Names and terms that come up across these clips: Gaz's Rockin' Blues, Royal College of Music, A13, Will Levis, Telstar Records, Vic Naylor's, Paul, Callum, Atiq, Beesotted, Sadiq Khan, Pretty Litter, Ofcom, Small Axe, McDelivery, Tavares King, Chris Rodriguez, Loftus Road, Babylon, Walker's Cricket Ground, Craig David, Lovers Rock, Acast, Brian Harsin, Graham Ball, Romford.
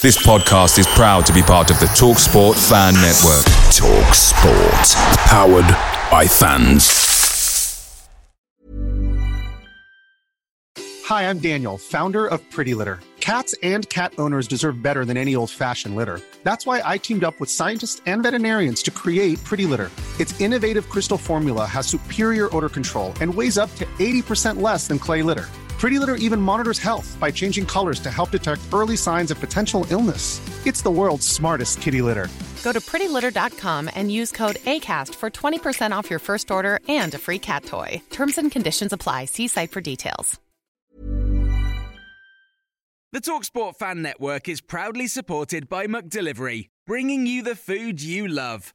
This podcast is proud to be part of the Talk Sport Fan Network. Talk Sport, powered by fans. Hi, I'm Daniel, founder of Pretty Litter. Cats and cat owners deserve better than any old-fashioned litter. That's why I teamed up with scientists and veterinarians to create Pretty Litter. Its innovative crystal formula has superior odor control and weighs up to 80% less than clay litter. Pretty Litter even monitors health by changing colors to help detect early signs of potential illness. It's the world's smartest kitty litter. Go to prettylitter.com and use code ACAST for 20% off your first order and a free cat toy. Terms and conditions apply. See site for details. The TalkSport Fan Network is proudly supported by McDelivery, bringing you the food you love.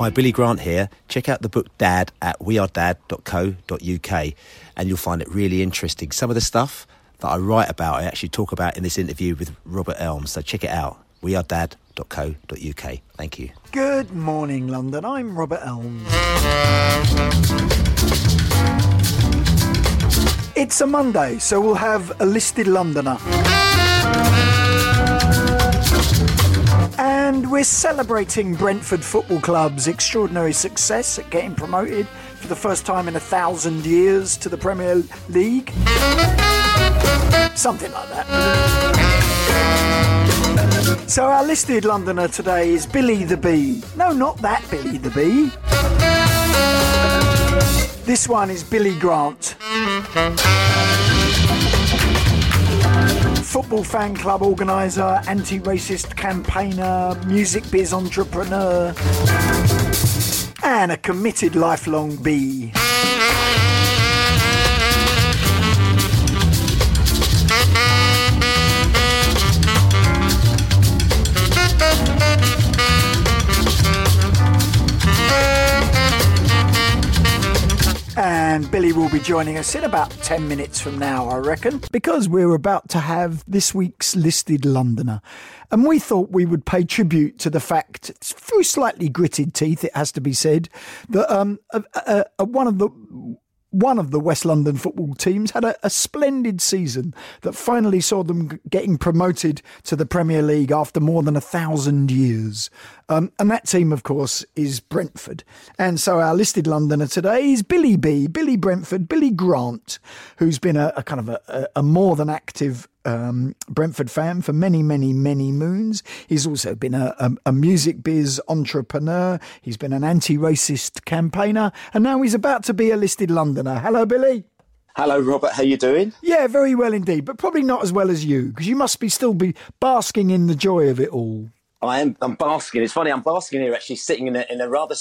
Hi, Billy Grant here. Check out the book Dad at wearedad.co.uk and you'll find it really interesting. Some of the stuff that I write about, I actually talk about in this interview with Robert Elms. So check it out, wearedad.co.uk. Thank you. Good morning, London. I'm Robert Elms. It's a Monday, so we'll have a listed Londoner. And we're celebrating Brentford Football Club's extraordinary success at getting promoted for the first time in 1,000 years to the Premier League. Something like that. So our listed Londoner today is Billy the Bee. No, not that Billy the Bee. This one is Billy Grant. Football fan club organiser, anti-racist campaigner, music biz entrepreneur, and a committed lifelong bee. And Billy will be joining us in about 10 minutes from now, I reckon, because we're about to have this week's listed Londoner. And we thought we would pay tribute to the fact, through slightly gritted teeth, it has to be said, that one of the West London football teams had a splendid season that finally saw them getting promoted to the Premier League after more than 1,000 years. And that team, of course, is Brentford. And so our listed Londoner today is Billy B, Billy Brentford, Billy Grant, who's been a kind of a more than active Brentford fan for many, many, many moons. He's also been a music biz entrepreneur. He's been an anti-racist campaigner. And now he's about to be a listed Londoner. Hello, Billy. Hello, Robert. How you doing? Yeah, very well indeed, but probably not as well as you, because you must be basking in the joy of it all. I'm basking. It's funny, I'm basking here actually, sitting in a rather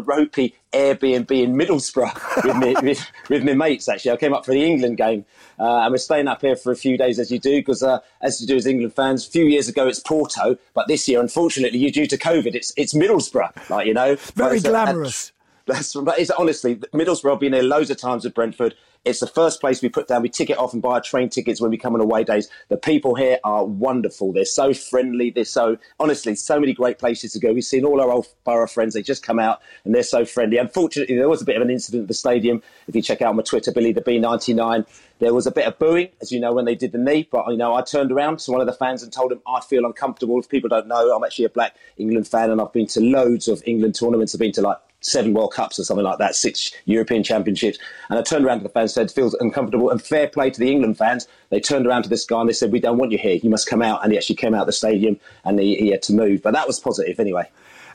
ropey Airbnb in Middlesbrough with my mates, actually. I came up for the England game and we're staying up here for a few days, as you do, because as you do as England fans, a few years ago it's Porto, but this year, unfortunately, due to COVID, it's Middlesbrough, like, you know. Very glamorous. Honestly, Middlesbrough, I've been there loads of times with Brentford. It's the first place we put down. We tick it off and buy our train tickets when we come on away days. The people here are wonderful. They're so friendly. They're so, honestly, so many great places to go. We've seen all our old borough friends. They just come out and they're so friendly. Unfortunately, there was a bit of an incident at the stadium. If you check out my Twitter, Billy the B99, there was a bit of booing, as you know, when they did the knee. But, you know, I turned around to one of the fans and told him, I feel uncomfortable. If people don't know, I'm actually a black England fan and I've been to loads of England tournaments. I've been to, like, 7 World Cups or something like that, 6 European Championships. And I turned around to the fans and said, feels uncomfortable. And fair play to the England fans. They turned around to this guy and they said, we don't want you here. You must come out. And he actually came out of the stadium and he had to move. But that was positive anyway.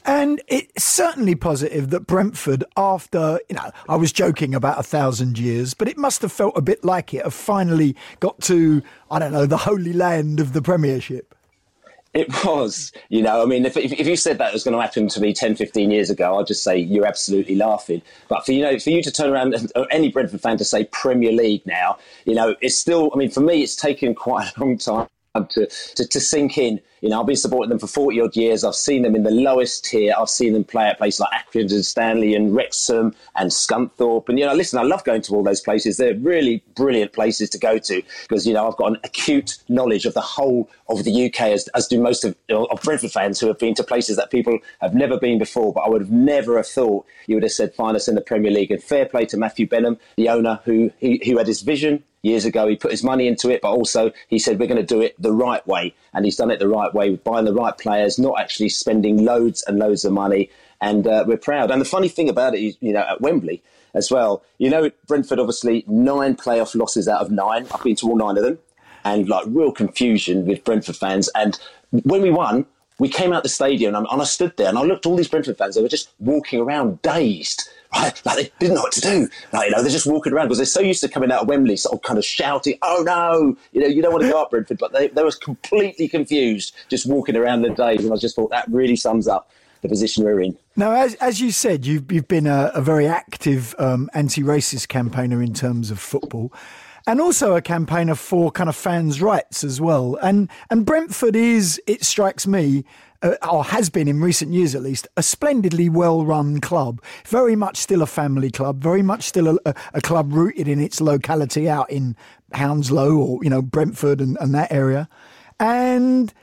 And it's certainly positive that Brentford, after, you know, I was joking about 1,000 years, but it must have felt a bit like it, have finally got to, I don't know, the holy land of the Premiership. It was, you know, I mean, if you said that was going to happen to me 10, 15 years ago, I'd just say you're absolutely laughing. But for you to turn around, or any Brentford fan to say Premier League now, you know, it's still, I mean, for me, it's taken quite a long time to sink in. You know, I've been supporting them for 40 odd years. I've seen them in the lowest tier. I've seen them play at places like Accrington Stanley and Wrexham and Scunthorpe. And, you know, listen, I love going to all those places. They're really brilliant places to go to because, you know, I've got an acute knowledge of the whole of the UK, as do most of Brentford fans who have been to places that people have never been before. But I would have never have thought you would have said, find us in the Premier League. And fair play to Matthew Benham, the owner who had his vision years ago. He put his money into it, but also he said, we're going to do it the right way. And he's done it the right way with buying the right players, not actually spending loads and loads of money. And we're proud. And the funny thing about it is, you know, at Wembley as well, you know, Brentford, obviously 9 playoff losses out of 9. I've been to all 9 of them. And like real confusion with Brentford fans. And when we won, we came out the stadium and I stood there and I looked at all these Brentford fans. They were just walking around dazed. Right? Like they didn't know what to do. Like, you know, they're just walking around because they're so used to coming out of Wembley, sort of kind of shouting, "Oh no!" You know, you don't want to go up Brentford, but they were completely confused, just walking around the days. And I just thought that really sums up the position we're in. Now, as you said, you've been a very active anti-racist campaigner in terms of football, and also a campaigner for kind of fans' rights as well. And Brentford is, it strikes me, or has been in recent years at least, a splendidly well-run club. Very much still a family club, very much still a club rooted in its locality out in Hounslow or, you know, Brentford and that area. And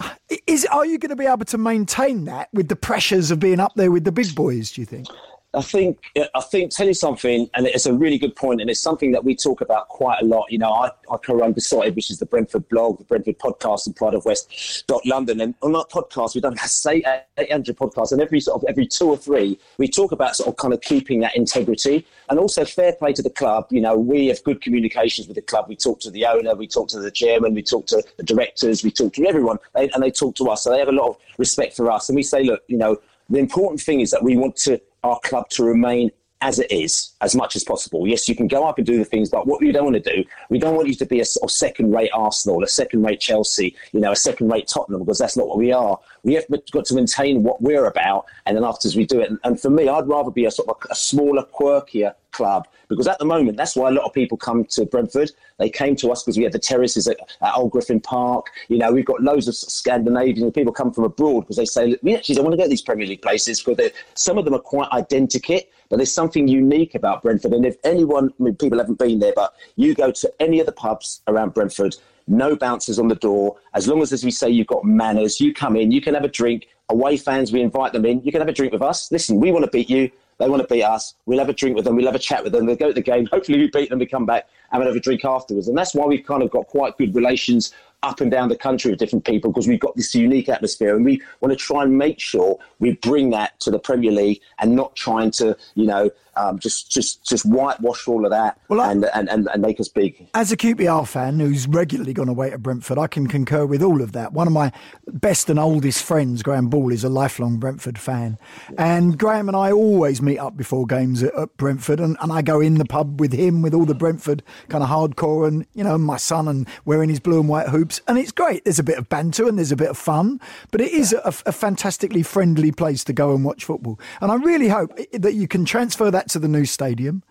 are you going to be able to maintain that with the pressures of being up there with the big boys, do you think? I think tell you something, and it's a really good point, and it's something that we talk about quite a lot. You know, I co-run Beesotted, which is the Brentford blog, the Brentford podcast, and prideofwest.london. And on that podcast, we've done 800 podcasts, and every 2 or 3, we talk about sort of kind of keeping that integrity, and also fair play to the club. You know, we have good communications with the club. We talk to the owner, we talk to the chairman, we talk to the directors, we talk to everyone, and they talk to us. So they have a lot of respect for us, and we say, look, you know, the important thing is that we want to our club to remain as it is, as much as possible. Yes, you can go up and do the things, but what we don't want to do, we don't want you to be a sort of second-rate Arsenal, a second-rate Chelsea, you know, a second-rate Tottenham, because that's not what we are. We have got to maintain what we're about, and then afterwards we do it. And for me, I'd rather be a sort of a smaller, quirkier club, because at the moment, that's why a lot of people come to Brentford. They came to us because we had the terraces at Old Griffin Park. You know, we've got loads of Scandinavian people come from abroad because they say, we actually don't want to go to these Premier League places because some of them are quite identical, but there's something unique about Brentford. And if anyone, I mean, people haven't been there, but you go to any of the pubs around Brentford, no bouncers on the door. As long as we say, you've got manners, you come in, you can have a drink. Away fans, we invite them in. You can have a drink with us. Listen, we want to beat you. They want to beat us. We'll have a drink with them. We'll have a chat with them. They'll go to the game. Hopefully we beat them. We come back and we'll have a drink afterwards. And that's why we've kind of got quite good relations up and down the country with different people, because we've got this unique atmosphere. And we want to try and make sure we bring that to the Premier League and not trying to, you know, just whitewash all of that and make us big. As a QPR fan who's regularly gone away to Brentford, I can concur with all of that. One of my best and oldest friends, Graham Ball, is a lifelong Brentford fan. And Graham and I always meet up before games at Brentford, and I go in the pub with him, with all the Brentford kind of hardcore and, you know, my son, and wearing his blue and white hoops. And it's great. There's a bit of banter and there's a bit of fun, but it is a fantastically friendly place to go and watch football. And I really hope that you can transfer that to the new stadium,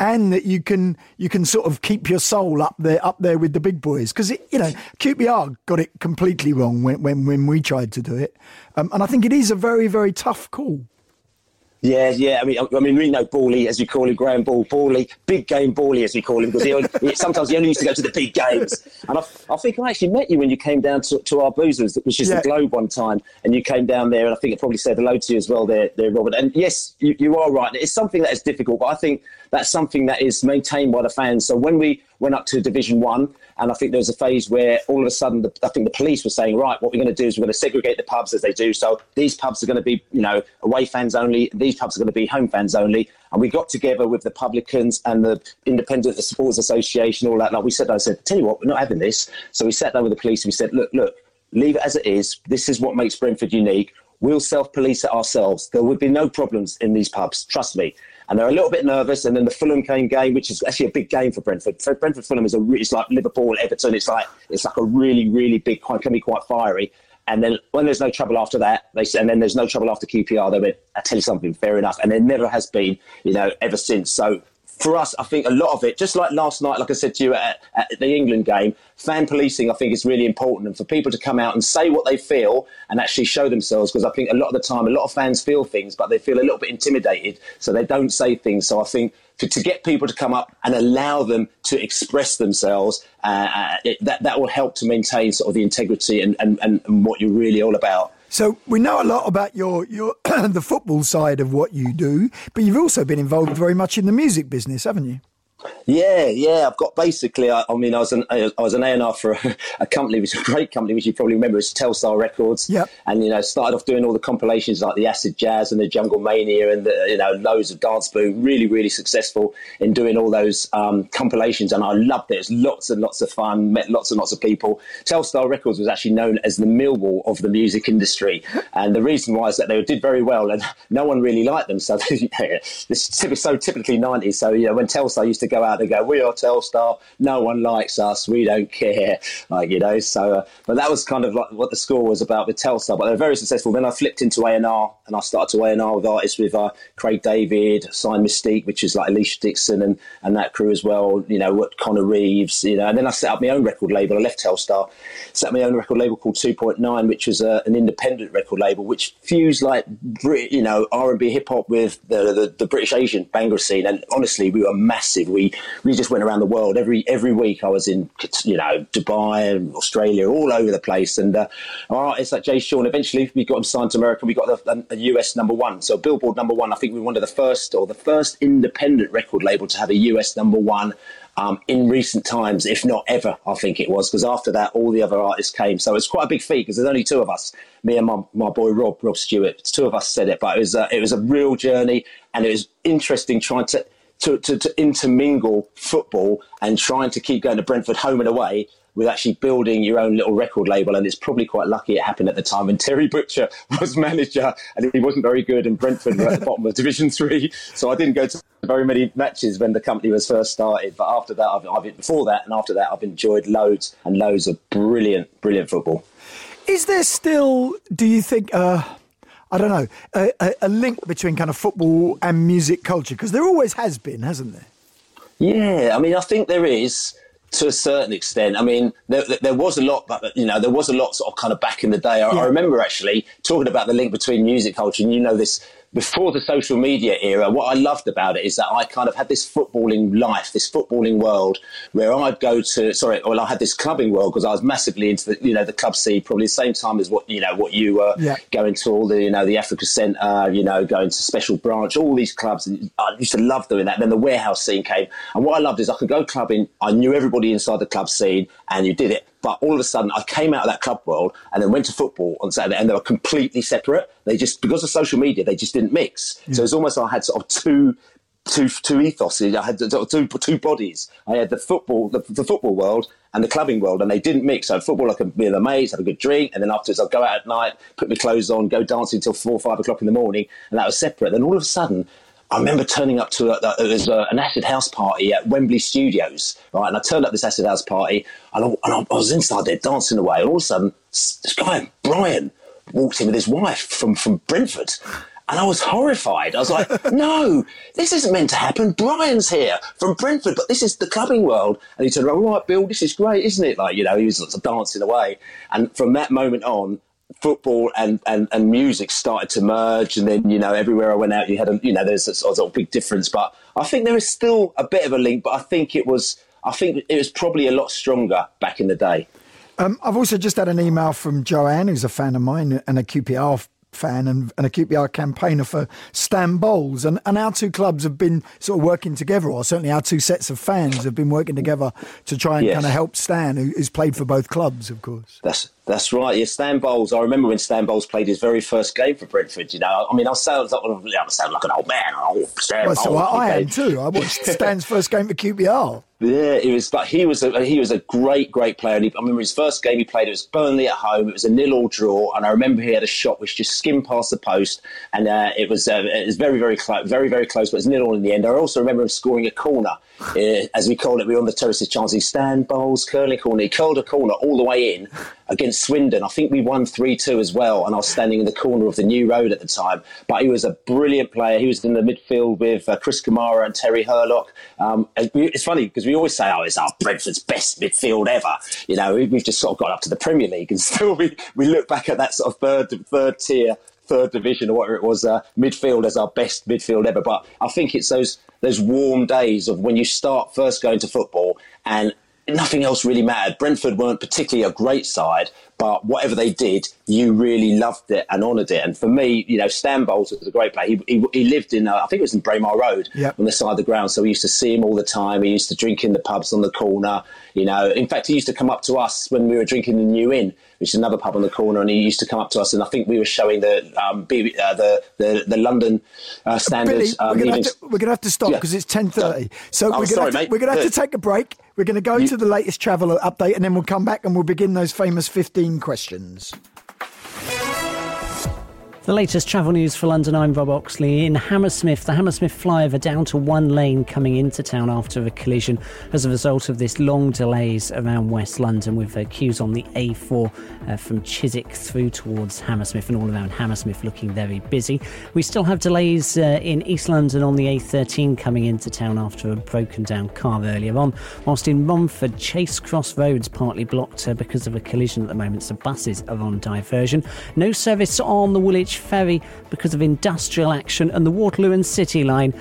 and that you can sort of keep your soul up there with the big boys, because, you know, QPR got it completely wrong when we tried to do it, and I think it is a very, very tough call. Yeah. I mean, we know Bawley, as we call him, Graham Ball, Bawley, big game Bawley, as we call him, because sometimes he only used to go to the big games. And I think I actually met you when you came down to our boozers, which is the Globe one time, and you came down there, and I think it probably said hello to you as well there, Robert. And yes, you are right. It's something that is difficult, but I think that's something that is maintained by the fans. So when we went up to Division 1, and I think there was a phase where all of a sudden, I think the police were saying, right, what we're going to do is we're going to segregate the pubs as they do. So these pubs are going to be, you know, away fans only. These pubs are going to be home fans only. And we got together with the publicans and the Independent Supporters Association, all that. And I said, tell you what, we're not having this. So we sat down with the police and we said, look, leave it as it is. This is what makes Brentford unique. We'll self-police it ourselves. There would be no problems in these pubs, trust me. And they're a little bit nervous. And then the Fulham game, which is actually a big game for Brentford. So Brentford Fulham is it's like Liverpool, Everton. It's like a really, really big, can be quite fiery. And then when there's no trouble after that, and then there's no trouble after QPR, they went, I tell you something, fair enough. And there never has been, you know, ever since. So for us, I think a lot of it, just like last night, like I said to you at the England game, fan policing, I think, is really important. And for people to come out and say what they feel and actually show themselves, because I think a lot of the time, a lot of fans feel things, but they feel a little bit intimidated, so they don't say things. So I think to get people to come up and allow them to express themselves, that will help to maintain sort of the integrity and what you're really all about. So we know a lot about your the football side of what you do, but you've also been involved very much in the music business, haven't you? Yeah. I've got basically, I was an A&R for a company, which is a great company, which you probably remember, it's Telstar Records. Yep. And, you know, started off doing all the compilations like the Acid Jazz and the Jungle Mania and the, you know, loads of Dance Boom, really, really successful in doing all those compilations. And I loved it. It's lots and lots of fun, met lots and lots of people. Telstar Records was actually known as the Millwall of the music industry. And the reason why is that they did very well and no one really liked them. So this is so typically 90s. So, you know, when Telstar used to go out and go, we are Telstar, no one likes us, we don't care, like, you know. So but that was kind of like what the score was about with Telstar, but they were very successful. Then I flipped into A&R and I started to A&R with artists with Craig David, Sign Mystique, which is like Alesha Dixon and that crew as well, you know, what Connor Reeves, you know. And then I set up my own record label. I left Telstar, set up my own record label called 2.9, which was an independent record label which fused like you know, R&B hip hop with the British Asian banger scene. And honestly, we were massive. We just went around the world every week. I was in, you know, Dubai and Australia, all over the place. And our artists like Jay Sean, eventually we got him signed to America. We got a US #1, so Billboard #1. I think we were one of the first independent record label to have a US #1. In recent times, if not ever, I think it was, because after that, all the other artists came. So it's quite a big feat, because there's only two of us, me and my boy Rob Stewart. It's two of us said it, but it was a real journey, and it was interesting trying to intermingle football and trying to keep going to Brentford home and away with actually building your own little record label. And it's probably quite lucky it happened at the time when Terry Butcher was manager and he wasn't very good, and Brentford were at the bottom of Division 3. So I didn't go to very many matches when the company was first started. But after that, I've enjoyed loads and loads of brilliant, brilliant football. Is there still, do you think... I don't know, a link between kind of football and music culture? Because there always has been, hasn't there? Yeah, I mean, I think there is to a certain extent. I mean, there was a lot, but, you know, there was a lot sort of kind of back in the day. I remember actually talking about the link between music culture and, you know, this... Before the social media era, what I loved about it is that I kind of had this footballing life, this footballing world, where I'd go to, I had this clubbing world, because I was massively into the, you know, the club scene, probably the same time as what you were, going to all the, you know, the Africa Centre, you know, going to Special Branch, all these clubs. And I used to love doing that. Then the warehouse scene came. And what I loved is I could go clubbing. I knew everybody inside the club scene, and you did it. But all of a sudden, I came out of that club world and then went to football on Saturday, and they were completely separate. They just, because of social media, they just didn't mix. Yeah. So it's almost like I had sort of two ethoses. I had two bodies. I had the football world and the clubbing world, and they didn't mix. So at football, I could be with the mates, have a good drink, and then afterwards I'd go out at night, put my clothes on, go dancing till 4 or 5 o'clock in the morning, and that was separate. Then all of a sudden... I remember turning up to an acid house party at Wembley Studios, right? And I turned up this acid house party, and I was inside there dancing away, and all of a sudden, this guy, Brian, walked in with his wife from Brentford, and I was horrified. I was like, no, this isn't meant to happen. Brian's here from Brentford, but this is the clubbing world. And he turned around, all right, Bill, this is great, isn't it? Like, you know, he was dancing away. And from that moment on, football and music started to merge, and then, you know, everywhere I went out, you had there's a sort of big difference. But I think there is still a bit of a link, but I think it was probably a lot stronger back in the day. I've also just had an email from Joanne, who's a fan of mine and a QPR fan and a QPR campaigner for Stan Bowles, and our two clubs have been sort of working together, or certainly our two sets of fans have been working together to try and kind of help Stan, who's played for both clubs, of course. That's right, yeah, Stan Bowles. I remember when Stan Bowles played his very first game for Brentford, you know. I mean, I sound like an old man. Oh, Stan Bowles. So I am too. I watched Stan's first game for QPR. Yeah, it was, but he was a great, great player. And I remember his first game he played, it was Burnley at home. It was a 0-0 draw, and I remember he had a shot which just skimmed past the post, and it was very, very close, very, very close, but it was 0-0 in the end. I also remember him scoring a corner, as we called it. We were on the terraces chanting, Stan Bowles curling corner. He curled a corner all the way in, against Swindon. I think we won 3-2 as well, and I was standing in the corner of the New Road at the time. But he was a brilliant player. He was in the midfield with Chris Kamara and Terry Hurlock. It's funny because we always say, oh, it's our Brentford's best midfield ever. You know, we've just sort of got up to the Premier League, and still we look back at that sort of third tier, third division or whatever it was, midfield as our best midfield ever. But I think it's those warm days of when you start first going to football and nothing else really mattered. Brentford weren't particularly a great side, but whatever they did, you really loved it and honoured it. And for me, you know, Stan Bowles was a great player. He lived in, I think it was in Braemar Road, yep, on the side of the ground. So we used to see him all the time. He used to drink in the pubs on the corner. You know, in fact, he used to come up to us when we were drinking in the New Inn, which is another pub on the corner, and he used to come up to us, and I think we were showing the London standards. Billy, we're going to have to stop because it's 10:30. So we're going to have to take a break. We're going to go to the latest travel update, and then we'll come back and we'll begin those famous 15 questions. The latest travel news for London, I'm Rob Oxley. In Hammersmith, the Hammersmith flyover down to one lane coming into town after a collision as a result of this long delays around West London with queues on the A4 from Chiswick through towards Hammersmith, and all around Hammersmith looking very busy. We still have delays in East London on the A13 coming into town after a broken down car earlier on. Whilst in Romford, Chase Cross Road's partly blocked because of a collision at the moment, so buses are on diversion. No service on the Woolwich Ferry because of industrial action, and the Waterloo and City line,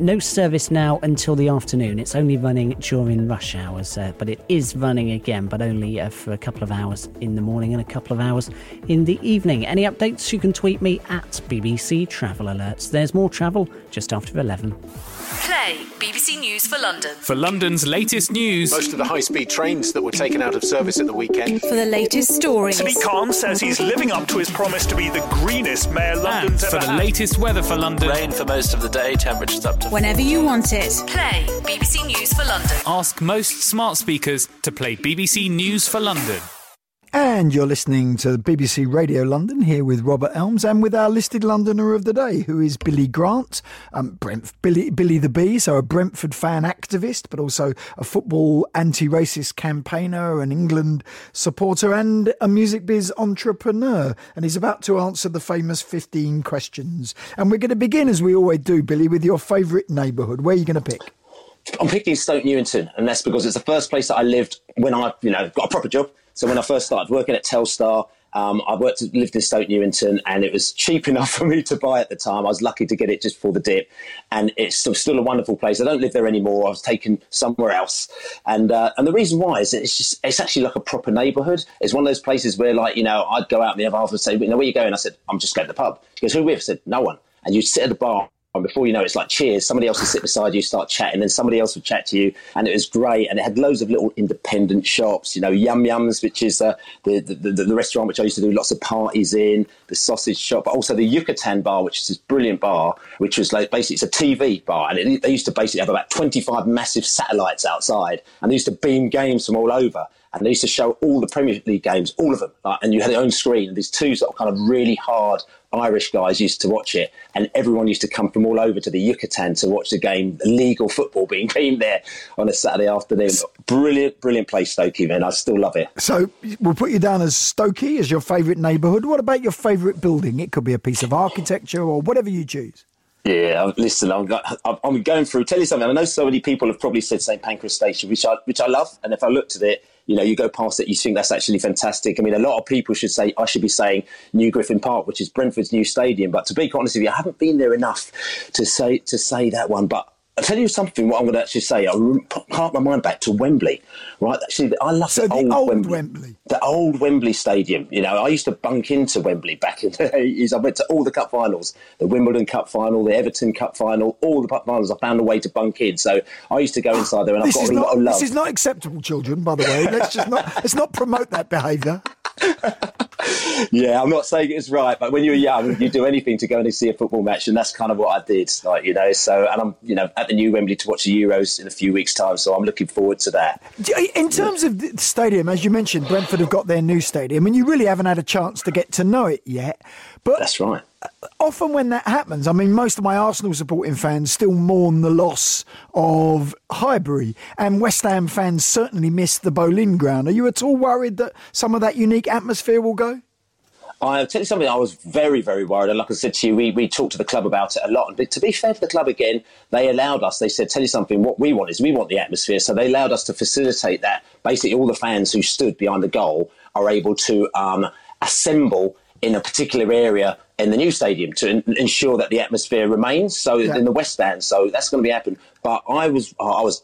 no service now until the afternoon. It's only running during rush hours, but it is running again, but only for a couple of hours in the morning and a couple of hours in the evening. Any updates, you can tweet me at BBC Travel Alerts. There's more travel just after 11. Play BBC News for London. For London's latest news. Most of the high-speed trains that were taken out of service at the weekend. For the latest stories. Sadiq Khan says he's living up to his promise to be the greenest mayor London's ever had. For the latest weather for London. Rain for most of the day, temperatures up to... Whenever you want it. Play BBC News for London. Ask most smart speakers to play BBC News for London. And you're listening to BBC Radio London here with Robert Elms and with our listed Londoner of the day, who is Billy Grant, Billy the Bee, so a Brentford fan activist, but also a football anti-racist campaigner, an England supporter and a music biz entrepreneur. And he's about to answer the famous 15 questions. And we're going to begin, as we always do, Billy, with your favourite neighbourhood. Where are you going to pick? I'm picking Stoke Newington, and that's because it's the first place that I lived when I, you know, got a proper job. So when I first started working at Telstar, lived in Stoke Newington, and it was cheap enough for me to buy at the time. I was lucky to get it just for the dip, and it's still a wonderful place. I don't live there anymore. I was taken somewhere else, and the reason why is it's actually like a proper neighbourhood. It's one of those places where, like, you know, I'd go out and the other half would say, you know, where are you going? I said, I'm just going to the pub. He goes, who with? I said, no one. And you'd sit at the bar. And before you know it, it's like cheers, somebody else would sit beside you, start chatting, then somebody else would chat to you, and it was great. And it had loads of little independent shops, you know, Yum-Yums, which is the restaurant which I used to do lots of parties in, the sausage shop, but also the Yucatan bar, which is this brilliant bar, which was like basically, it's a TV bar, and they used to basically have about 25 massive satellites outside, and they used to beam games from all over. And they used to show all the Premier League games, all of them. And you had your own screen. And these two sort of kind of really hard Irish guys used to watch it. And everyone used to come from all over to the Yucatan to watch the game, legal football being played there on a Saturday afternoon. Brilliant, brilliant place, Stokey, man. I still love it. So we'll put you down as Stokey, as your favourite neighbourhood. What about your favourite building? It could be a piece of architecture or whatever you choose. Yeah, listen, I'm going through, tell you something, I know so many people have probably said St Pancras Station, which I love, and if I looked at it, you know, you go past it, you think that's actually fantastic. I mean, a lot of people should say, I should be saying New Griffin Park, which is Brentford's new stadium, but to be honest with you, I haven't been there enough to say that one, but I'll tell you something, what I'm going to actually say, I'll park my mind back to Wembley, right? Actually, I love the old Wembley. The old Wembley Stadium. You know, I used to bunk into Wembley back in the 80s. I went to all the cup finals, the Wimbledon Cup final, the Everton Cup final, all the cup finals. I found a way to bunk in. So I used to go inside there, and I've got a lot of love. This is not acceptable, children, by the way. Let's not promote that behaviour. Yeah, I'm not saying it's right, but when you're young, you do anything to go and see a football match, and that's kind of what I did, like, you know. So, and I'm, you know, at the new Wembley to watch the Euros in a few weeks' time, so I'm looking forward to that. In terms of the stadium, as you mentioned, Brentford have got their new stadium, and you really haven't had a chance to get to know it yet. But that's right. often when that happens, I mean, most of my Arsenal supporting fans still mourn the loss of Highbury, and West Ham fans certainly miss the Boleyn ground. Are you at all worried that some of that unique atmosphere will go? I'll tell you something, I was very, very worried. And like I said to you, we talked to the club about it a lot. But to be fair to the club again, they allowed us. They said, tell you something, what we want is we want the atmosphere. So they allowed us to facilitate that. Basically, all the fans who stood behind the goal are able to assemble in a particular area in the new stadium to ensure that the atmosphere remains. So in the West Stand, so that's going to be happening. But I was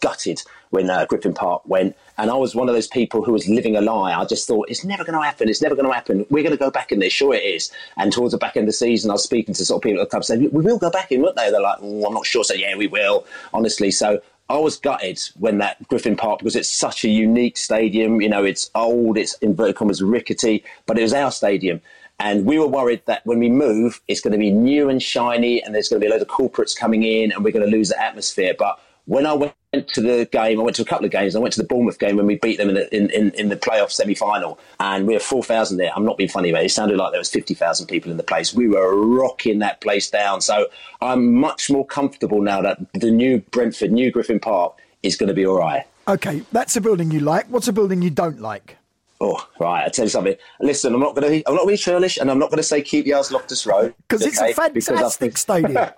gutted when Griffin Park went, and I was one of those people who was living a lie. I just thought, it's never going to happen. It's never going to happen. We're going to go back in there. Sure it is. And towards the back end of the season, I was speaking to sort of people at the club saying, we will go back in, won't they? They're like, I'm not sure. So yeah, we will, honestly. So I was gutted when that Griffin Park, because it's such a unique stadium. You know, it's old, it's inverted commas rickety, but it was our stadium. And we were worried that when we move, it's going to be new and shiny and there's going to be a load of corporates coming in and we're going to lose the atmosphere. But when I went to the game, I went to a couple of games. I went to the Bournemouth game when we beat them in the playoff semi-final. And we had 4,000 there. I'm not being funny, mate. It sounded like there was 50,000 people in the place. We were rocking that place down. So I'm much more comfortable now that the new Brentford, new Griffin Park is going to be all right. OK, that's a building you like. What's a building you don't like? Oh, right, I'll tell you something. Listen, I'm not going to be churlish, and I'm not going to say keep Yards Loftus Road. Because it's a fantastic stadium.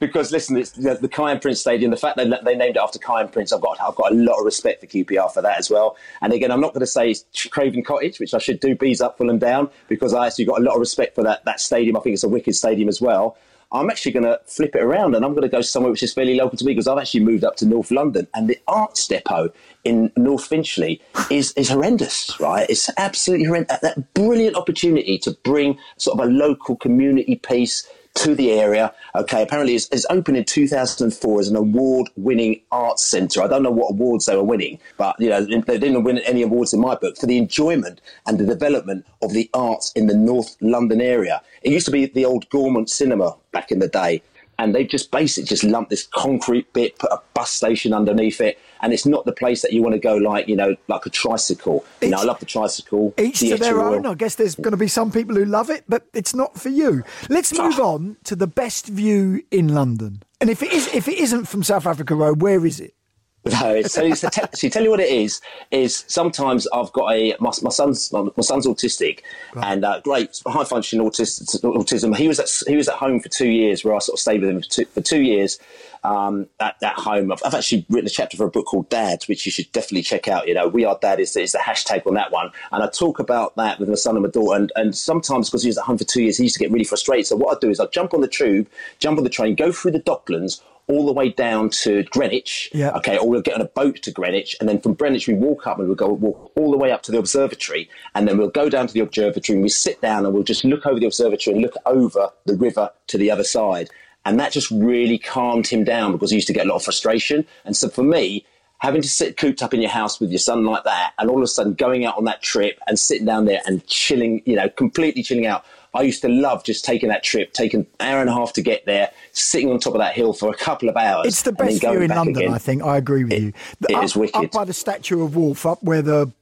Because, listen, it's the Kyan Prince Stadium. The fact that they named it after Kyan Prince, I've got a lot of respect for QPR for that as well. And again, I'm not going to say Craven Cottage, which I should do, Bees Up, Fulham Down, because I actually got a lot of respect for that stadium. I think it's a wicked stadium as well. I'm actually going to flip it around and I'm going to go somewhere which is fairly local to me, because I've actually moved up to North London, and the Arts Depot in North Finchley is horrendous, right? It's absolutely horrendous. That brilliant opportunity to bring sort of a local community piece to the area. Okay, apparently it's opened in 2004 as an award-winning arts centre. I don't know what awards they were winning, but you know, they didn't win any awards in my book for the enjoyment and the development of the arts in the North London area. It used to be the old Gourmont Cinema back in the day, and they've just basically just lumped this concrete bit, put a bus station underneath it, and it's not the place that you want to go, like, you know, like a Tricycle. You know, I love the Tricycle. Each to their own. I guess there's going to be some people who love it, but it's not for you. Let's move on to the best view in London. And if it isn't from South Africa Road, where is it? No, tell you what it is sometimes I've got my son's autistic, right, and great high functioning autism. He was at home for 2 years, where I sort of stayed with him for two years at home. I've actually written a chapter for a book called Dad, which you should definitely check out. You know, We Are Dad is the hashtag on that one, and I talk about that with my son and my daughter. And sometimes, because he was at home for 2 years, he used to get really frustrated. So what I do is I jump on the train, go through the Docklands, all the way down to Greenwich, yep. Okay, or we'll get on a boat to Greenwich, and then from Greenwich we walk all the way up to the observatory, and then we'll go down to the observatory and we sit down and we'll just look over the observatory and look over the river to the other side. And that just really calmed him down, because he used to get a lot of frustration. And so for me, having to sit cooped up in your house with your son like that, and all of a sudden going out on that trip and sitting down there and chilling, you know, completely chilling out. I used to love just taking that trip, taking an hour and a half to get there, sitting on top of that hill for a couple of hours. It's the best view in London, again. I think. I agree with you. It is wicked. Up by the statue of Wolfe, up where the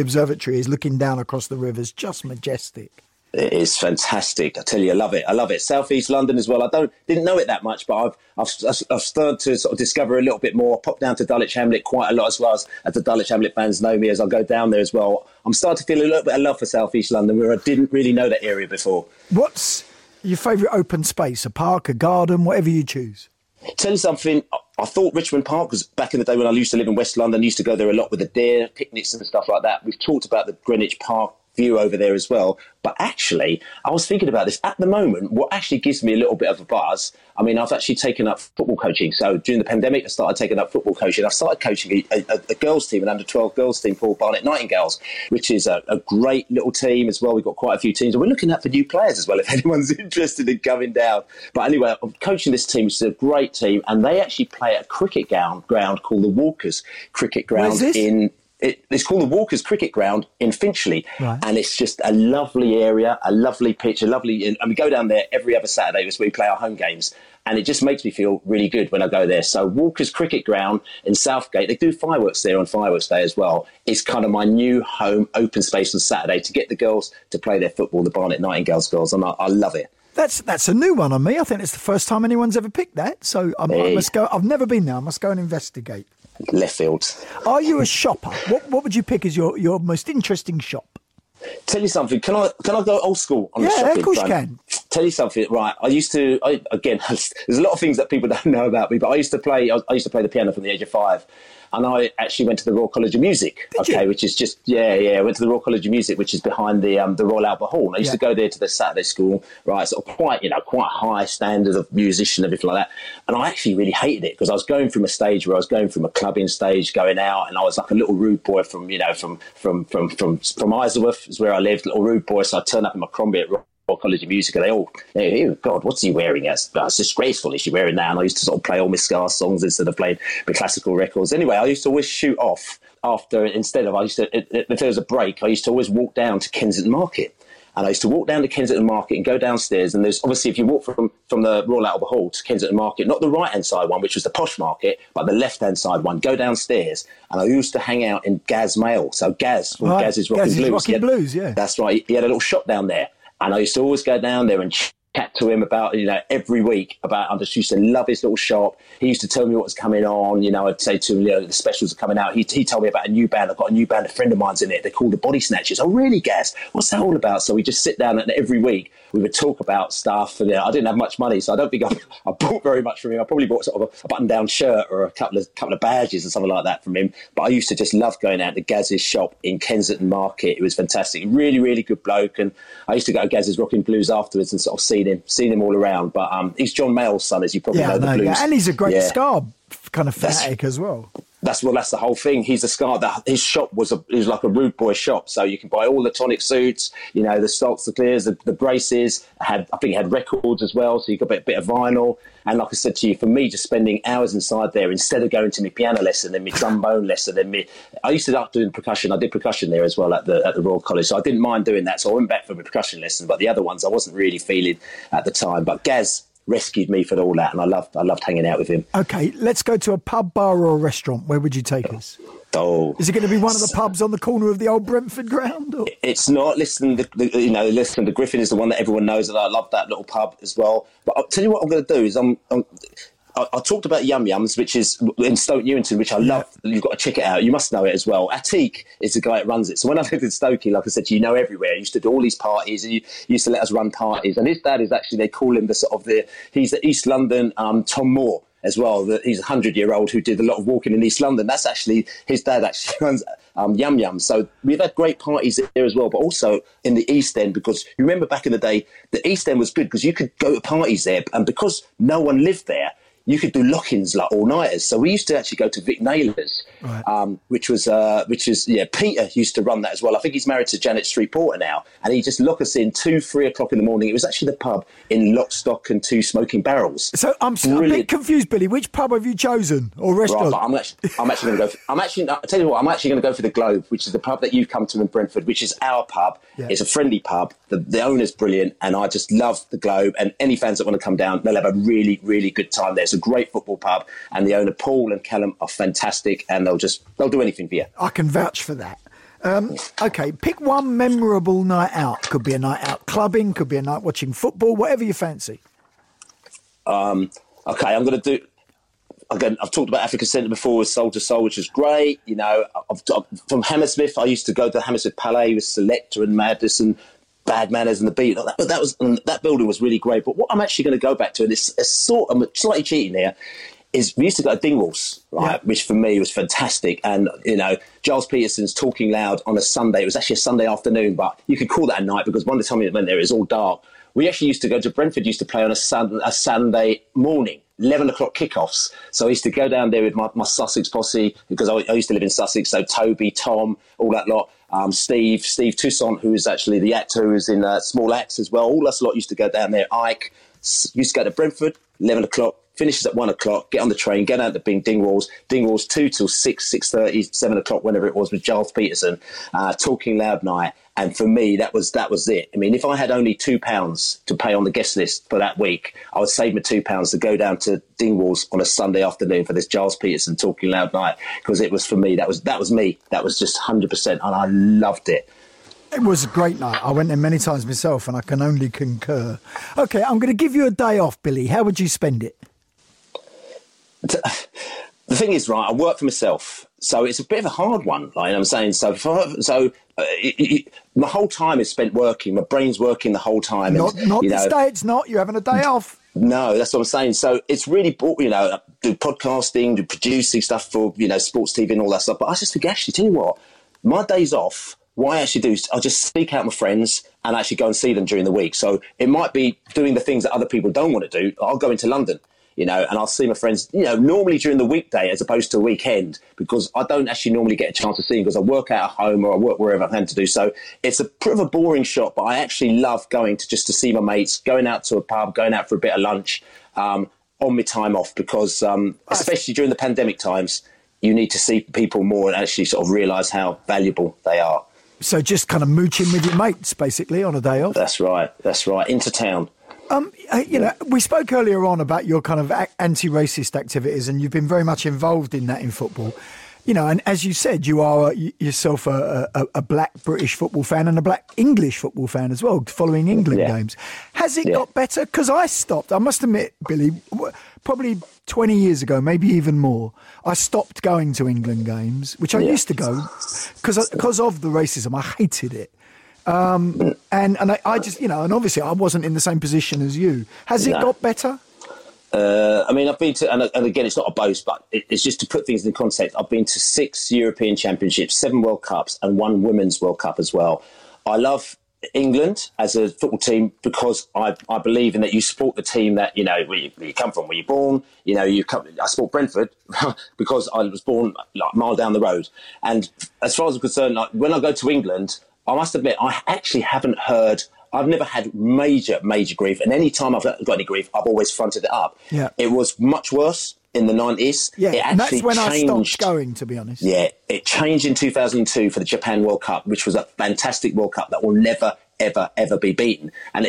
observatory is, looking down across the river's just majestic. It is fantastic. I tell you, I love it. I love it. South East London as well. I didn't know it that much, but I've started to sort of discover a little bit more. I pop down to Dulwich Hamlet quite a lot as well, as the Dulwich Hamlet fans know me, as I go down there as well. I'm starting to feel a little bit of love for South East London, where I didn't really know that area before. What's your favourite open space? A park, a garden, whatever you choose? Tell you something, I thought Richmond Park, because back in the day when I used to live in West London, I used to go there a lot with the deer, picnics and stuff like that. We've talked about the Greenwich Park view over there as well, but actually I was thinking about this at the moment. What actually gives me a little bit of a buzz, I mean, I've actually taken up football coaching. So during the pandemic I started taking up football coaching. I started coaching a girls team, an under 12 girls team, Paul Barnett Nightingales, which is a great little team as well. We've got quite a few teams, and we're looking out for new players as well, if anyone's interested in coming down. But anyway, I'm coaching this team, which is a great team, and they actually play at a cricket ground called the Walker's Cricket Ground in... It's called the Walker's Cricket Ground in Finchley, right. And it's just a lovely area, a lovely pitch, and we go down there every other Saturday as we play our home games, and it just makes me feel really good when I go there. So Walker's Cricket Ground in Southgate, they do fireworks there on Fireworks Day as well. It's kind of my new home open space on Saturday to get the girls to play their football, the Barnet Nightingales girls, and I love it. That's a new one on me. I think it's the first time anyone's ever picked that. So I must go. I've never been there. I must go and investigate. Left field. Are you a shopper? What would you pick as your most interesting shop? Tell you something. Can I go old school on the shopping? Yeah, of course you can. Tell you something. Right. I used to, there's a lot of things that people don't know about me, but I used to play the piano from the age of 5. And I actually went to the Royal College of Music, which is just, I went to the Royal College of Music, which is behind the Royal Albert Hall. And I used to go there to the Saturday school, right, sort of quite high standard of musician, everything like that. And I actually really hated it because I was going from a stage where I was going from a clubbing stage, going out, and I was like a little rude boy from Isleworth is where I lived, little rude boy. So I turned up in my Crombie at Royal College of Music, and God, what's he wearing? That's disgraceful. Is she wearing that? And I used to sort of play all my Scar songs instead of playing the classical records. Anyway, I used to always shoot off if there was a break, I used to always walk down to Kensington Market. And I used to walk down to Kensington Market and go downstairs. And there's obviously, if you walk from the Royal Albert Hall to Kensington Market, not the right-hand side one, which was the posh market, but the left-hand side one, go downstairs. And I used to hang out in Gaz Mail. So Gaz, from Gaz's Rockin' Blues. That's right. He had a little shop down there. And I used to always go down there and chat to him about, every week about, I just used to love his little shop. He used to tell me what was coming on. I'd say to him, the specials are coming out. He told me about a new band. I've got a new band, a friend of mine's in it. They're called the Body Snatchers. Oh, really, Gaz? What's that all about? So we just sit down and every week we would talk about stuff. And I didn't have much money, so I don't think I bought very much from him. I probably bought sort of a button-down shirt or a couple of badges or something like that from him. But I used to just love going out to Gaz's shop in Kensington Market. It was fantastic. Really, really good bloke. And I used to go to Gaz's Rockin' Blues afterwards and sort of seen him all around, but he's John Mayall's son, as you probably know. The blues. Yeah. And he's a great Scar kind of fanatic as well. That's the whole thing. He's a Scar. His shop was like a rude boy shop, so you can buy all the tonic suits, the stocks, the clears, the braces. I think he had records as well, so you got a bit of vinyl. And like I said to you, for me, just spending hours inside there instead of going to my piano lesson, then my trombone lesson, then I used to start doing percussion. I did percussion there as well at the Royal College, so I didn't mind doing that. So I went back for my percussion lesson, but the other ones I wasn't really feeling at the time. But Gaz rescued me for all that, and I loved hanging out with him. Okay, let's go to a pub, bar or a restaurant. Where would you take us? Oh. Is it going to be one of the pubs on the corner of the old Brentford ground? Or? It's not. Listen, the Griffin is the one that everyone knows, and I love that little pub as well. But I'll tell you what I'm going to do is I talked about Yum-Yums, which is in Stoke Newington, which I love. You've got to check it out. You must know it as well. Atiq is the guy that runs it. So when I lived in Stoke, like I said, everywhere. He used to do all these parties, and he used to let us run parties. And his dad is actually, they call him he's the East London Tom Moore as well. He's a 100-year-old who did a lot of walking in East London. That's actually, his dad actually runs Yum-Yums. So we've had great parties there as well, but also in the East End, because you remember back in the day, the East End was good because you could go to parties there, and because no one lived there, you could do lock-ins like all-nighters. So we used to actually go to Vic Naylor's, right. which is Peter used to run that as well. I think he's married to Janet Street Porter now, and he just lock us in 3 o'clock in the morning. It was actually the pub in Lock, Stock and 2 Smoking Barrels. So I'm still a bit confused, Billy. Which pub have you chosen or restaurant? Right, I'm actually going to go. I tell you what, I'm actually going to go for the Globe, which is the pub that you've come to in Brentford, which is our pub. Yeah. It's a friendly pub. The owner's brilliant, and I just love the Globe. And any fans that want to come down, they'll have a really, really good time there. It's a great football pub, and the owner Paul and Callum are fantastic, and they'll do anything for you. I can vouch for that. Okay, pick one memorable night out. Could be a night out clubbing, could be a night watching football, whatever you fancy. Okay, I'm going to do. Again, I've talked about Africa Centre before with Soul to Soul, which is great. From Hammersmith, I used to go to the Hammersmith Palais with Selector and Madness and Bad Manners and the Beat. That building was really great. But what I'm actually going to go back to, and it's I'm slightly cheating here, is we used to go to Dingwall's, right? Yeah. Which for me was fantastic. And, Giles Peterson's Talking Loud on a Sunday. It was actually a Sunday afternoon, but you could call that a night because by the time we went there, it was all dark. We actually used to go to Brentford, used to play on a Sunday morning. 11 o'clock kickoffs. So I used to go down there with my Sussex posse because I used to live in Sussex. So Toby, Tom, all that lot, Steve Toussaint, who is actually the actor who is in Small Axe as well. All us lot used to go down there. Ike used to go to Brentford, 11 o'clock, finishes at 1 o'clock, get on the train, go down to Dingwall's 2 till 6, 6.30, 7 o'clock, whenever it was, with Giles Peterson, Talking Loud night. And for me, that was it. I mean, if I had only £2 to pay on the guest list for that week, I would save my £2 to go down to Dingwall's on a Sunday afternoon for this Giles Peterson Talking Loud night, because it was, for me, that was me. That was just 100%, and I loved it. It was a great night. I went there many times myself, and I can only concur. Okay, I'm going to give you a day off, Billy. How would you spend it? The thing is, right, I work for myself, so it's a bit of a hard one. Like I'm saying, my whole time is spent working. My brain's working the whole time. Not this day. It's not. You're having a day off. No, that's what I'm saying. So it's really, I do podcasting, do producing stuff for, sports TV and all that stuff. But I just think, actually, tell you what, my days off, what I actually do is I'll just seek out my friends and actually go and see them during the week. So it might be doing the things that other people don't want to do. I'll go into London, and I'll see my friends, normally during the weekday as opposed to a weekend, because I don't actually normally get a chance to see them because I work out at home or I work wherever I can to do. So it's a bit of a boring shot, but I actually love going to see my mates, going out to a pub, going out for a bit of lunch on my time off, because especially during the pandemic times, you need to see people more and actually sort of realise how valuable they are. So just kind of mooching with your mates, basically, on a day off. That's right. That's right. Into town. We spoke earlier on about your kind of anti-racist activities, and you've been very much involved in that in football. And as you said, you are yourself a black British football fan and a black English football fan as well, following England games. Has it got better? Because I stopped. I must admit, Billy, probably 20 years ago, maybe even more, I stopped going to England games, which I used to go because of the racism. I hated it. And obviously I wasn't in the same position as you. Has it got better? I've been to, and again, it's not a boast, but it's just to put things in context. I've been to 6 European Championships, 7 World Cups, and 1 Women's World Cup as well. I love England as a football team because I believe in that you support the team that, where you come from, where you're born. I support Brentford because I was born like a mile down the road. And as far as I'm concerned, like, when I go to England, I must admit, I actually haven't heard... I've never had major grief. And any time I've got any grief, I've always fronted it up. Yeah. It was much worse in the 90s. Yeah, it and that's when changed. I stopped going, to be honest. Yeah, it changed in 2002 for the Japan World Cup, which was a fantastic World Cup that will never, ever, ever be beaten. And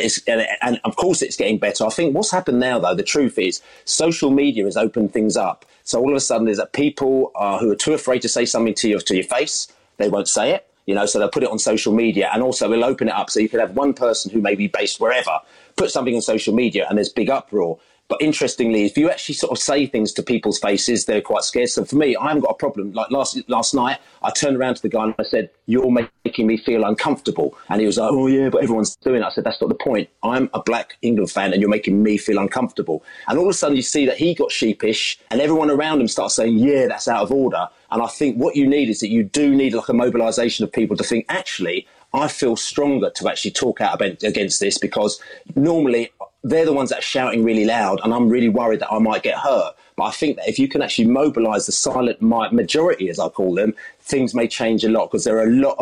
of course it's getting better. I think what's happened now, though, the truth is social media has opened things up. So all of a sudden there's that people who are too afraid to say something to your face. They won't say it. So they'll put it on social media, and also we'll open it up so you can have one person who may be based wherever put something on social media and there's big uproar. But interestingly, if you actually sort of say things to people's faces, they're quite scared. So for me, I haven't got a problem. Like last night, I turned around to the guy and I said, "You're making me feel uncomfortable." And he was like, "Oh yeah, but everyone's doing it." I said, "That's not the point. I'm a black England fan and you're making me feel uncomfortable." And all of a sudden you see that he got sheepish and everyone around him starts saying, "Yeah, that's out of order." And I think what you need is that you do need like a mobilisation of people to think, actually, I feel stronger to actually talk out against this, because normally they're the ones that are shouting really loud and I'm really worried that I might get hurt. But I think that if you can actually mobilise the silent majority, as I call them, things may change a lot, because there are a lot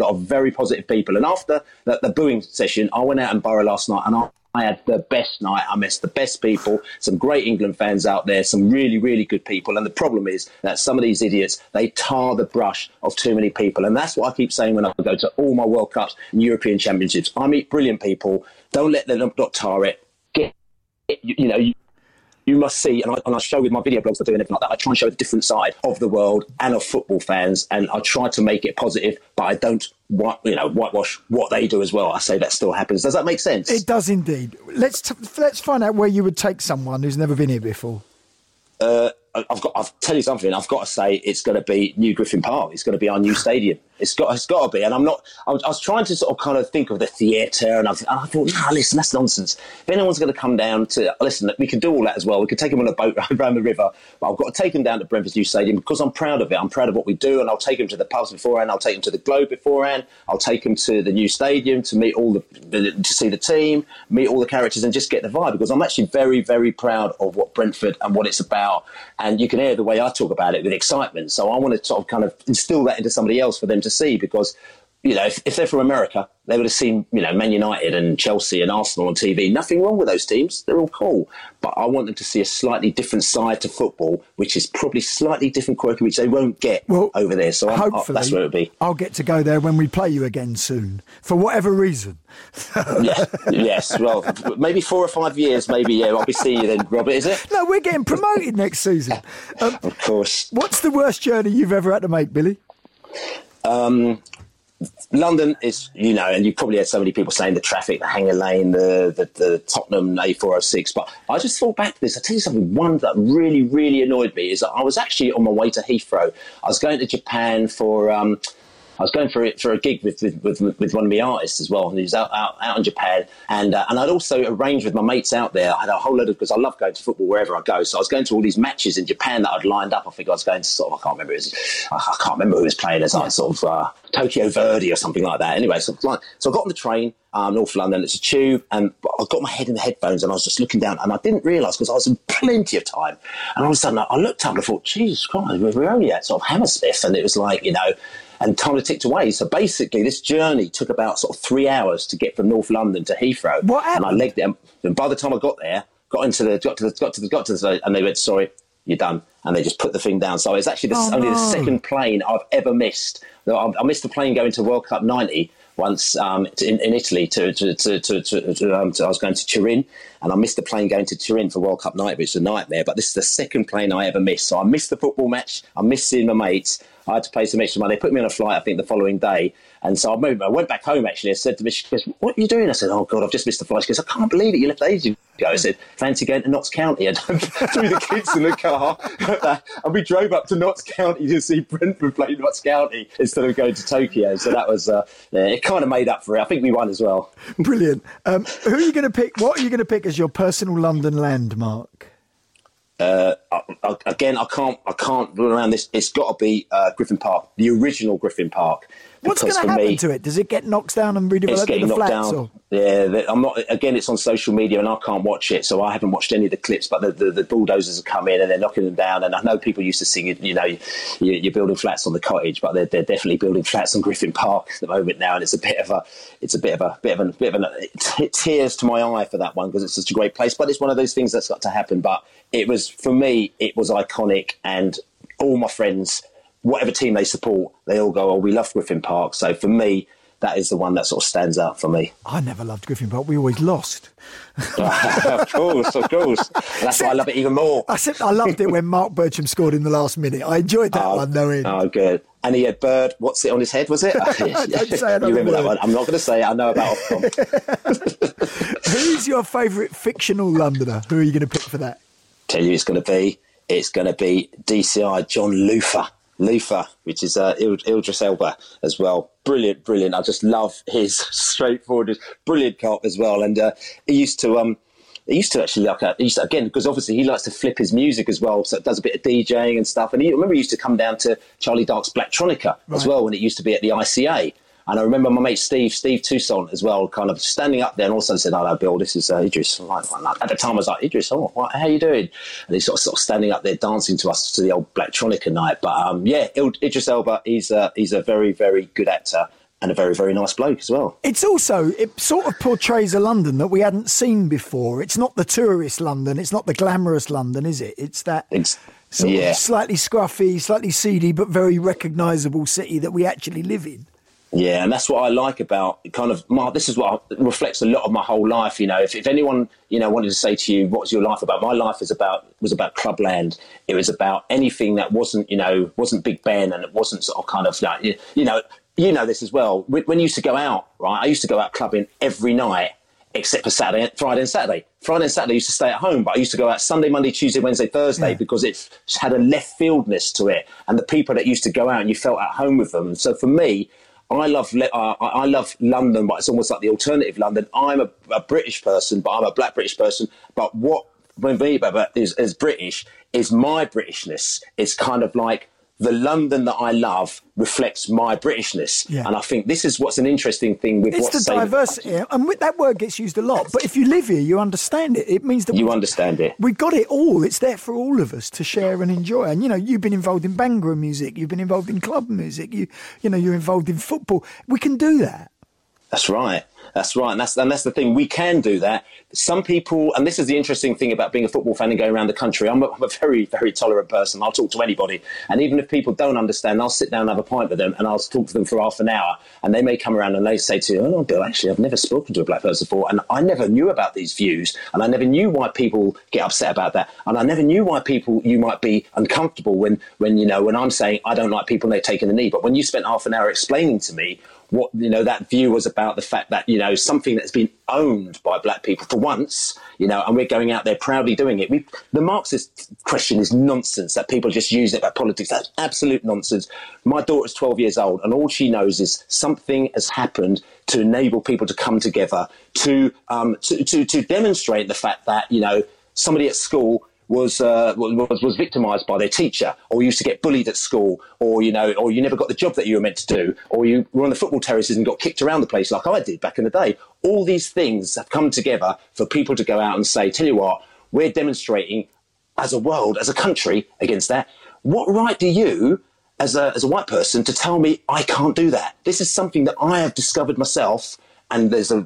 of very positive people. And after the booing session, I went out in Borough last night and I had the best night. I met the best people, some great England fans out there, some really, really good people. And the problem is that some of these idiots, they tar the brush of too many people. And that's what I keep saying when I go to all my World Cups and European Championships. I meet brilliant people. Don't let them not tar it. You must see, and I show with my video blogs I do and everything like that, I try and show the different side of the world and of football fans, and I try to make it positive, but I don't whitewash what they do as well. I say that still happens. Does that make sense? It does indeed. Let's find out where you would take someone who's never been here before. I'll tell you something. I've got to say it's going to be New Griffin Park. It's going to be our new stadium. It's got to be. And I'm not. I was trying to sort of kind of think of the theatre, and I thought, listen, that's nonsense. If anyone's going to come down to listen, we can do all that as well. We can take them on a boat around the river, but I've got to take them down to Brentford's new stadium because I'm proud of it. I'm proud of what we do, and I'll take them to the pubs beforehand. I'll take them to the Globe beforehand. I'll take them to the new stadium to meet all to see the team, meet all the characters, and just get the vibe, because I'm actually very, very proud of what Brentford and what it's about. And you can hear the way I talk about it with excitement. So I want to sort of kind of instill that into somebody else for them to see, because, if they're from America, they would have seen, Man United and Chelsea and Arsenal on TV. Nothing wrong with those teams. They're all cool. But I want them to see a slightly different side to football, which is probably slightly different quirky, which they won't get over there. So hopefully, that's where it'll be. I'll get to go there when we play you again soon, for whatever reason. Yes. Well, maybe 4 or 5 years, I'll be seeing you then, Robert, is it? No, we're getting promoted next season. Of course. What's the worst journey you've ever had to make, Billy? London is, you know, and you probably had so many people saying the traffic, the Hanger Lane, the Tottenham A406, but I just thought back to this. I'll tell you something, one that really, really annoyed me is that I was actually on my way to Heathrow. I was going to Japan for, I was going for a gig with one of my artists as well, and he was out in Japan. And I'd also arranged with my mates out there. I had a whole load of, because I love going to football wherever I go. So I was going to all these matches in Japan that I'd lined up. I think I was going to sort of, I can't remember who was playing as Tokyo Verdy or something like that. Anyway, so I got on the train, North London, it's a tube, and I got my head in the headphones and I was just looking down, and I didn't realise because I was in plenty of time, and all of a sudden I looked up and I thought, Jesus Christ, we're only at sort of Hammersmith, and it was like, you know, and kind of ticked away. So basically this journey took about sort of 3 hours to get from North London to Heathrow. What happened? And I legged it, and by the time I got there, got to the and they went, sorry, you're done. And they just put the thing down. So it's actually only the second plane I've ever missed. I missed the plane going to World Cup 90 once in Italy. I was going to Turin, and I missed the plane going to Turin for World Cup 90, which was a nightmare. But this is the second plane I ever missed. So I missed the football match. I missed seeing my mates. I had to pay some extra money. They put me on a flight, I think, the following day. And so I moved. I went back home, actually. I said to Miss, she goes, what are you doing? I said, oh, God, I've just missed the flight. She goes, I can't believe it. You left ages ago. I said, fancy going to Notts County. And I threw the kids in the car. And we drove up to Notts County to see Brentford play Notts County instead of going to Tokyo. So that was, it kind of made up for it. I think we won as well. Brilliant. Who are you going to pick? What are you going to pick as your personal London landmark? I can't run around this. It's got to be Griffin Park, the original Griffin Park. What's going to happen to it? Does it get knocked down and redeveloped into the flats? Or? Yeah, I'm not. Again, it's on social media and I can't watch it, so I haven't watched any of the clips. But the bulldozers have come in and they're knocking them down. And I know people used to sing it. You know, you're building flats on the Cottage, but they're definitely building flats on Griffin Park at the moment now. And it's a bit of tears to my eye for that one, because it's such a great place. But it's one of those things that's got to happen. But it was, for me, it was iconic, and all my friends, whatever team they support, they all go, oh, we love Griffin Park. So for me, that is the one that sort of stands out for me. I never loved Griffin Park. We always lost. Of course. And that's why I love it even more. I loved it when Mark Bertram scored in the last minute. I enjoyed that one, knowing. Oh, good. And he had Bird, what's it on his head, was it? Don't say another word. That one? I'm not going to say it. I know about Ofcom. Who's your favourite fictional Londoner? Who are you going to pick for that? Tell you, it's going to be DCI John Luther, which is Idris Elba as well. Brilliant. I just love his straightforward, brilliant cop as well. And he used to, again, because obviously he likes to flip his music as well, so it does a bit of DJing and stuff. And remember he used to come down to Charlie Dark's Blacktronica as well, when it used to be at the ICA. And I remember my mate Steve Toussaint as well, kind of standing up there, and also said, hello, Bill, this is Idris. At the time, I was like, Idris, oh, what, how are you doing? And he's sort of standing up there dancing to us to the old Blacktronica night. But, yeah, Idris Elba, he's a very, very good actor and a very, very nice bloke as well. It's also, it sort of portrays a London that we hadn't seen before. It's not the tourist London. It's not the glamorous London, is it? It's that... slightly scruffy, slightly seedy, but very recognisable city that we actually live in. Yeah, and that's what I like about kind of my. This is what reflects a lot of my whole life. You know, if anyone wanted to say to you, "What's your life about?" My life was about Clubland. It was about anything that wasn't Big Ben, and it wasn't sort of kind of like this as well. When you used to go out, right? I used to go out clubbing every night except for Friday and Saturday. Friday and Saturday I used to stay at home, but I used to go out Sunday, Monday, Tuesday, Wednesday, Thursday because it had a left fieldness to it, and the people that used to go out and you felt at home with them. So for me, I love London, but it's almost like the alternative London. I'm a British person, but I'm a black British person. But what is British is my Britishness. It's kind of like the London that I love reflects my Britishness. Yeah. And I think this is what's an interesting thing with what's... It's the diversity. And with that word gets used a lot. But if you live here, you understand it. It means that... You understand it. We've got it all. It's there for all of us to share and enjoy. And, you know, you've been involved in Bangra music. You've been involved in club music. You're involved in football. We can do that. That's right. And that's the thing. We can do that. Some people, and this is the interesting thing about being a football fan and going around the country, I'm a very, very tolerant person. I'll talk to anybody. And even if people don't understand, I'll sit down and have a pint with them and I'll talk to them for half an hour. And they may come around and they say to you, oh, Bill, actually, I've never spoken to a black person before. And I never knew about these views. And I never knew why people get upset about that. And I never knew why you might be uncomfortable when I'm saying I don't like people and they're taking the knee. But when you spent half an hour explaining to me what, you know, that view was about the fact that, you know, something that's been owned by black people for once, you know, and we're going out there proudly doing it. The Marxist question is nonsense, that people just use it about politics. That's absolute nonsense. My daughter's 12 years old, and all she knows is something has happened to enable people to come together to demonstrate the fact that, you know, somebody at school was victimised by their teacher, or used to get bullied at school, or, you know, or you never got the job that you were meant to do, or you were on the football terraces and got kicked around the place like I did back in the day. All these things have come together for people to go out and say, tell you what, we're demonstrating as a world, as a country, against that. What right do you, as a white person, to tell me I can't do that? This is something that I have discovered myself, and and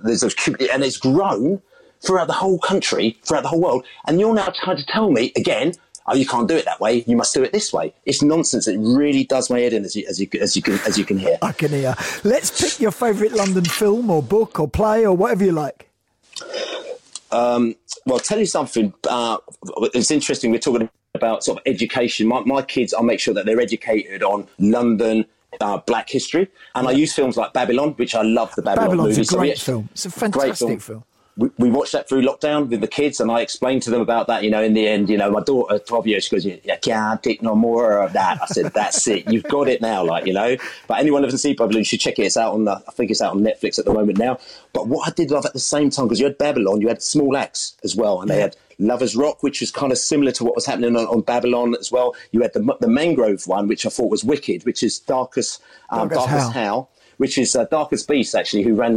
it's grown throughout the whole country, throughout the whole world, and you're now trying to tell me again, oh, you can't do it that way, you must do it this way. It's nonsense. It really does my head in, as you can hear. I can hear. Let's pick your favourite London film or book or play or whatever you like. Well, I'll tell you something. It's interesting. We're talking about sort of education. My kids, I'll make sure that they're educated on London. Black history, and I use films like Babylon, which I love. The Babylon movie. It's a great film. It's a fantastic film. We watched that through lockdown with the kids, and I explained to them about that. You know, in the end, you know, my daughter, 12 years, she goes, "I can't take no more of that." I said, "That's it. You've got it now." Like, you know, but anyone who doesn't see Babylon, you should check it. It's out on I think it's out on Netflix at the moment now. But what I did love at the same time, because you had Babylon, you had Small Axe as well, and they had Lovers Rock, which was kind of similar to what was happening on Babylon as well. You had the Mangrove one, which I thought was wicked, which is Darkest Howl, which is Darkest Beast, actually, who ran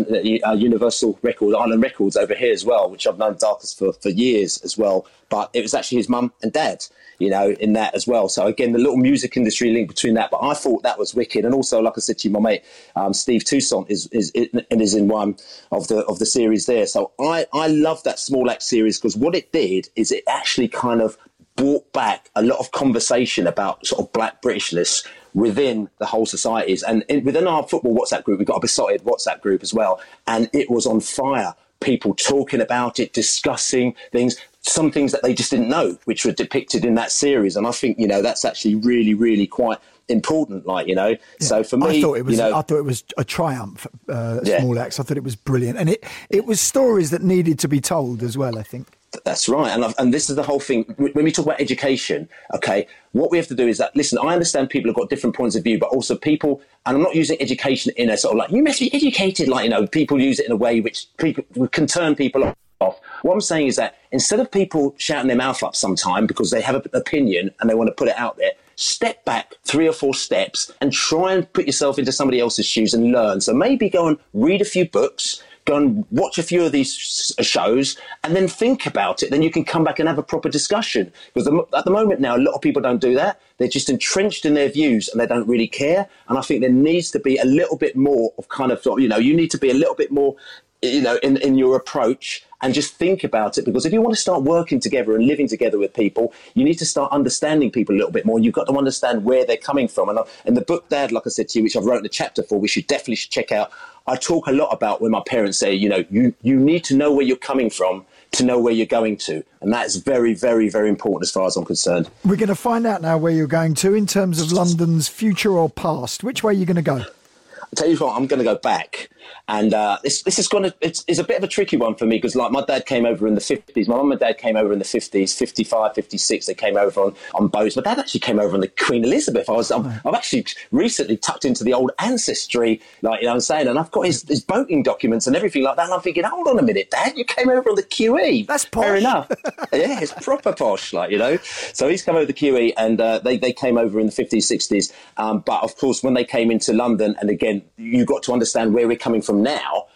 Universal Records, Island Records over here as well, which I've known Darkest for years as well. But it was actually his mum and dad, you know, in that as well. So, again, the little music industry link between that. But I thought that was wicked. And also, like I said to you, my mate, Steve Toussaint is in one of the series there. So I love that Small Axe series, because what it did is it actually kind of brought back a lot of conversation about sort of black Britishness within the whole societies. And within our football WhatsApp group, we've got a Beesotted WhatsApp group as well. And it was on fire. People talking about it, discussing things, some things that they just didn't know, which were depicted in that series. And I think, you know, that's actually really, really quite important, like, you know. Yeah. So for me, I thought it was a triumph, Small Axe. I thought it was brilliant. And it was stories that needed to be told as well, I think. That's right. And this is the whole thing. When we talk about education, okay, what we have to do is that, listen, I understand people have got different points of view, but also people, and I'm not using education in a sort of like, you must be educated, like, you know, people use it in a way which people can turn people off. What I'm saying is that instead of people shouting their mouth up sometime because they have an opinion and they want to put it out there, step back 3 or 4 steps and try and put yourself into somebody else's shoes and learn. So maybe go and read a few books, go and watch a few of these shows, and then think about it. Then you can come back and have a proper discussion. Because at the moment now, a lot of people don't do that. They're just entrenched in their views and they don't really care. And I think there needs to be a little bit more of kind of, you know, you need to be a little bit more, you know, in your approach, and just think about it. Because if you want to start working together and living together with people, you need to start understanding people a little bit more. You've got to understand where they're coming from. And the book, Dad, like I said to you, which I've written a chapter for, we should definitely check out. I talk a lot about when my parents say, you know, you need to know where you're coming from to know where you're going to. And that's very, very, very important as far as I'm concerned. We're going to find out now where you're going to in terms of London's future or past. Which way are you going to go? I tell you what, I'm going to go back, and this is going to—it's a bit of a tricky one for me, because, like, my dad came over in the 50s. My mum and dad came over in the 50s, 55, 56. They came over on boats. My dad actually came over on the Queen Elizabeth. I've actually recently tucked into the old ancestry, like, you know what I'm saying, and I've got his boating documents and everything like that. And I'm thinking, hold on a minute, Dad, you came over on the QE. That's posh. Fair enough. Yeah, it's proper posh, like, you know. So he's come over the QE, and they came over in the 50s, 60s. But of course, when they came into London, and again, you've got to understand where we're coming from now.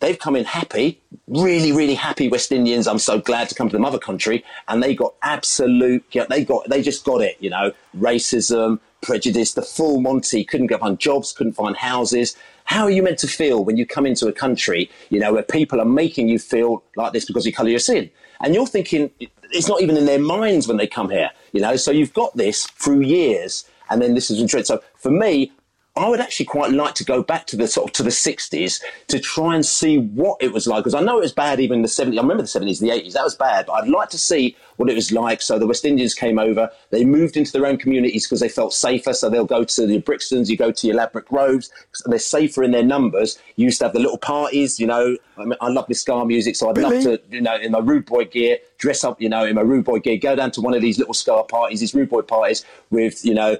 They've come in happy, really, really happy West Indians. I'm so glad to come to the mother country. And they got they just got it, you know, racism, prejudice, the full Monty, couldn't go find jobs, couldn't find houses. How are you meant to feel when you come into a country, you know, where people are making you feel like this because of the colour you're seeing? And you're thinking, it's not even in their minds when they come here, you know. So you've got this through years, and then this is interesting. So for me, I would actually quite like to go back to the sort of to the 60s to try and see what it was like, because I know it was bad even in the 70s. I remember the 70s, the 80s, that was bad. But I'd like to see what it was like. So the West Indians came over. They moved into their own communities because they felt safer. So they'll go to the Brixtons, you go to your Ladbroke Groves. They're safer in their numbers. You used to have the little parties, you know. I mean, I love my ska music, so I'd love to, you know, in my rude boy gear, dress up, you know, in my rude boy gear, go down to one of these little ska parties, these rude boy parties with, you know,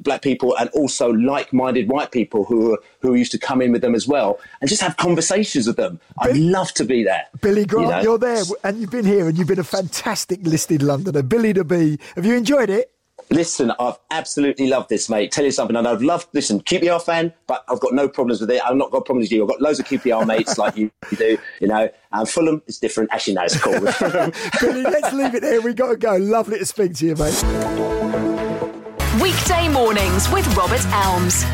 black people and also like-minded white people who used to come in with them as well and just have conversations with them. I'd love to be there. Billy Grant, you know? You're there and you've been here and you've been a fantastic listed Londoner. Billy the Bee, have you enjoyed it? Listen, I've absolutely loved this, mate. Tell you something, and I've loved, listen, QPR fan, but I've got no problems with it. I've not got problems with you. I've got loads of QPR mates like you do, you know. And Fulham is different. Actually, no, it's cool. Billy, let's leave it here. We've got to go. Lovely to speak to you, mate. Weekday mornings with Robert Elms.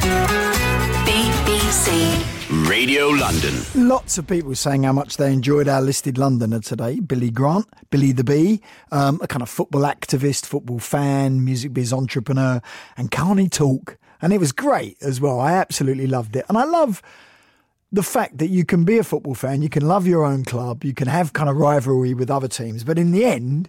BBC Radio London. Lots of people saying how much they enjoyed our listed Londoner today. Billy Grant, Billy the Bee, a kind of football activist, football fan, music biz entrepreneur, and Carney Talk. And it was great as well. I absolutely loved it. And I love the fact that you can be a football fan, you can love your own club, you can have kind of rivalry with other teams. But in the end,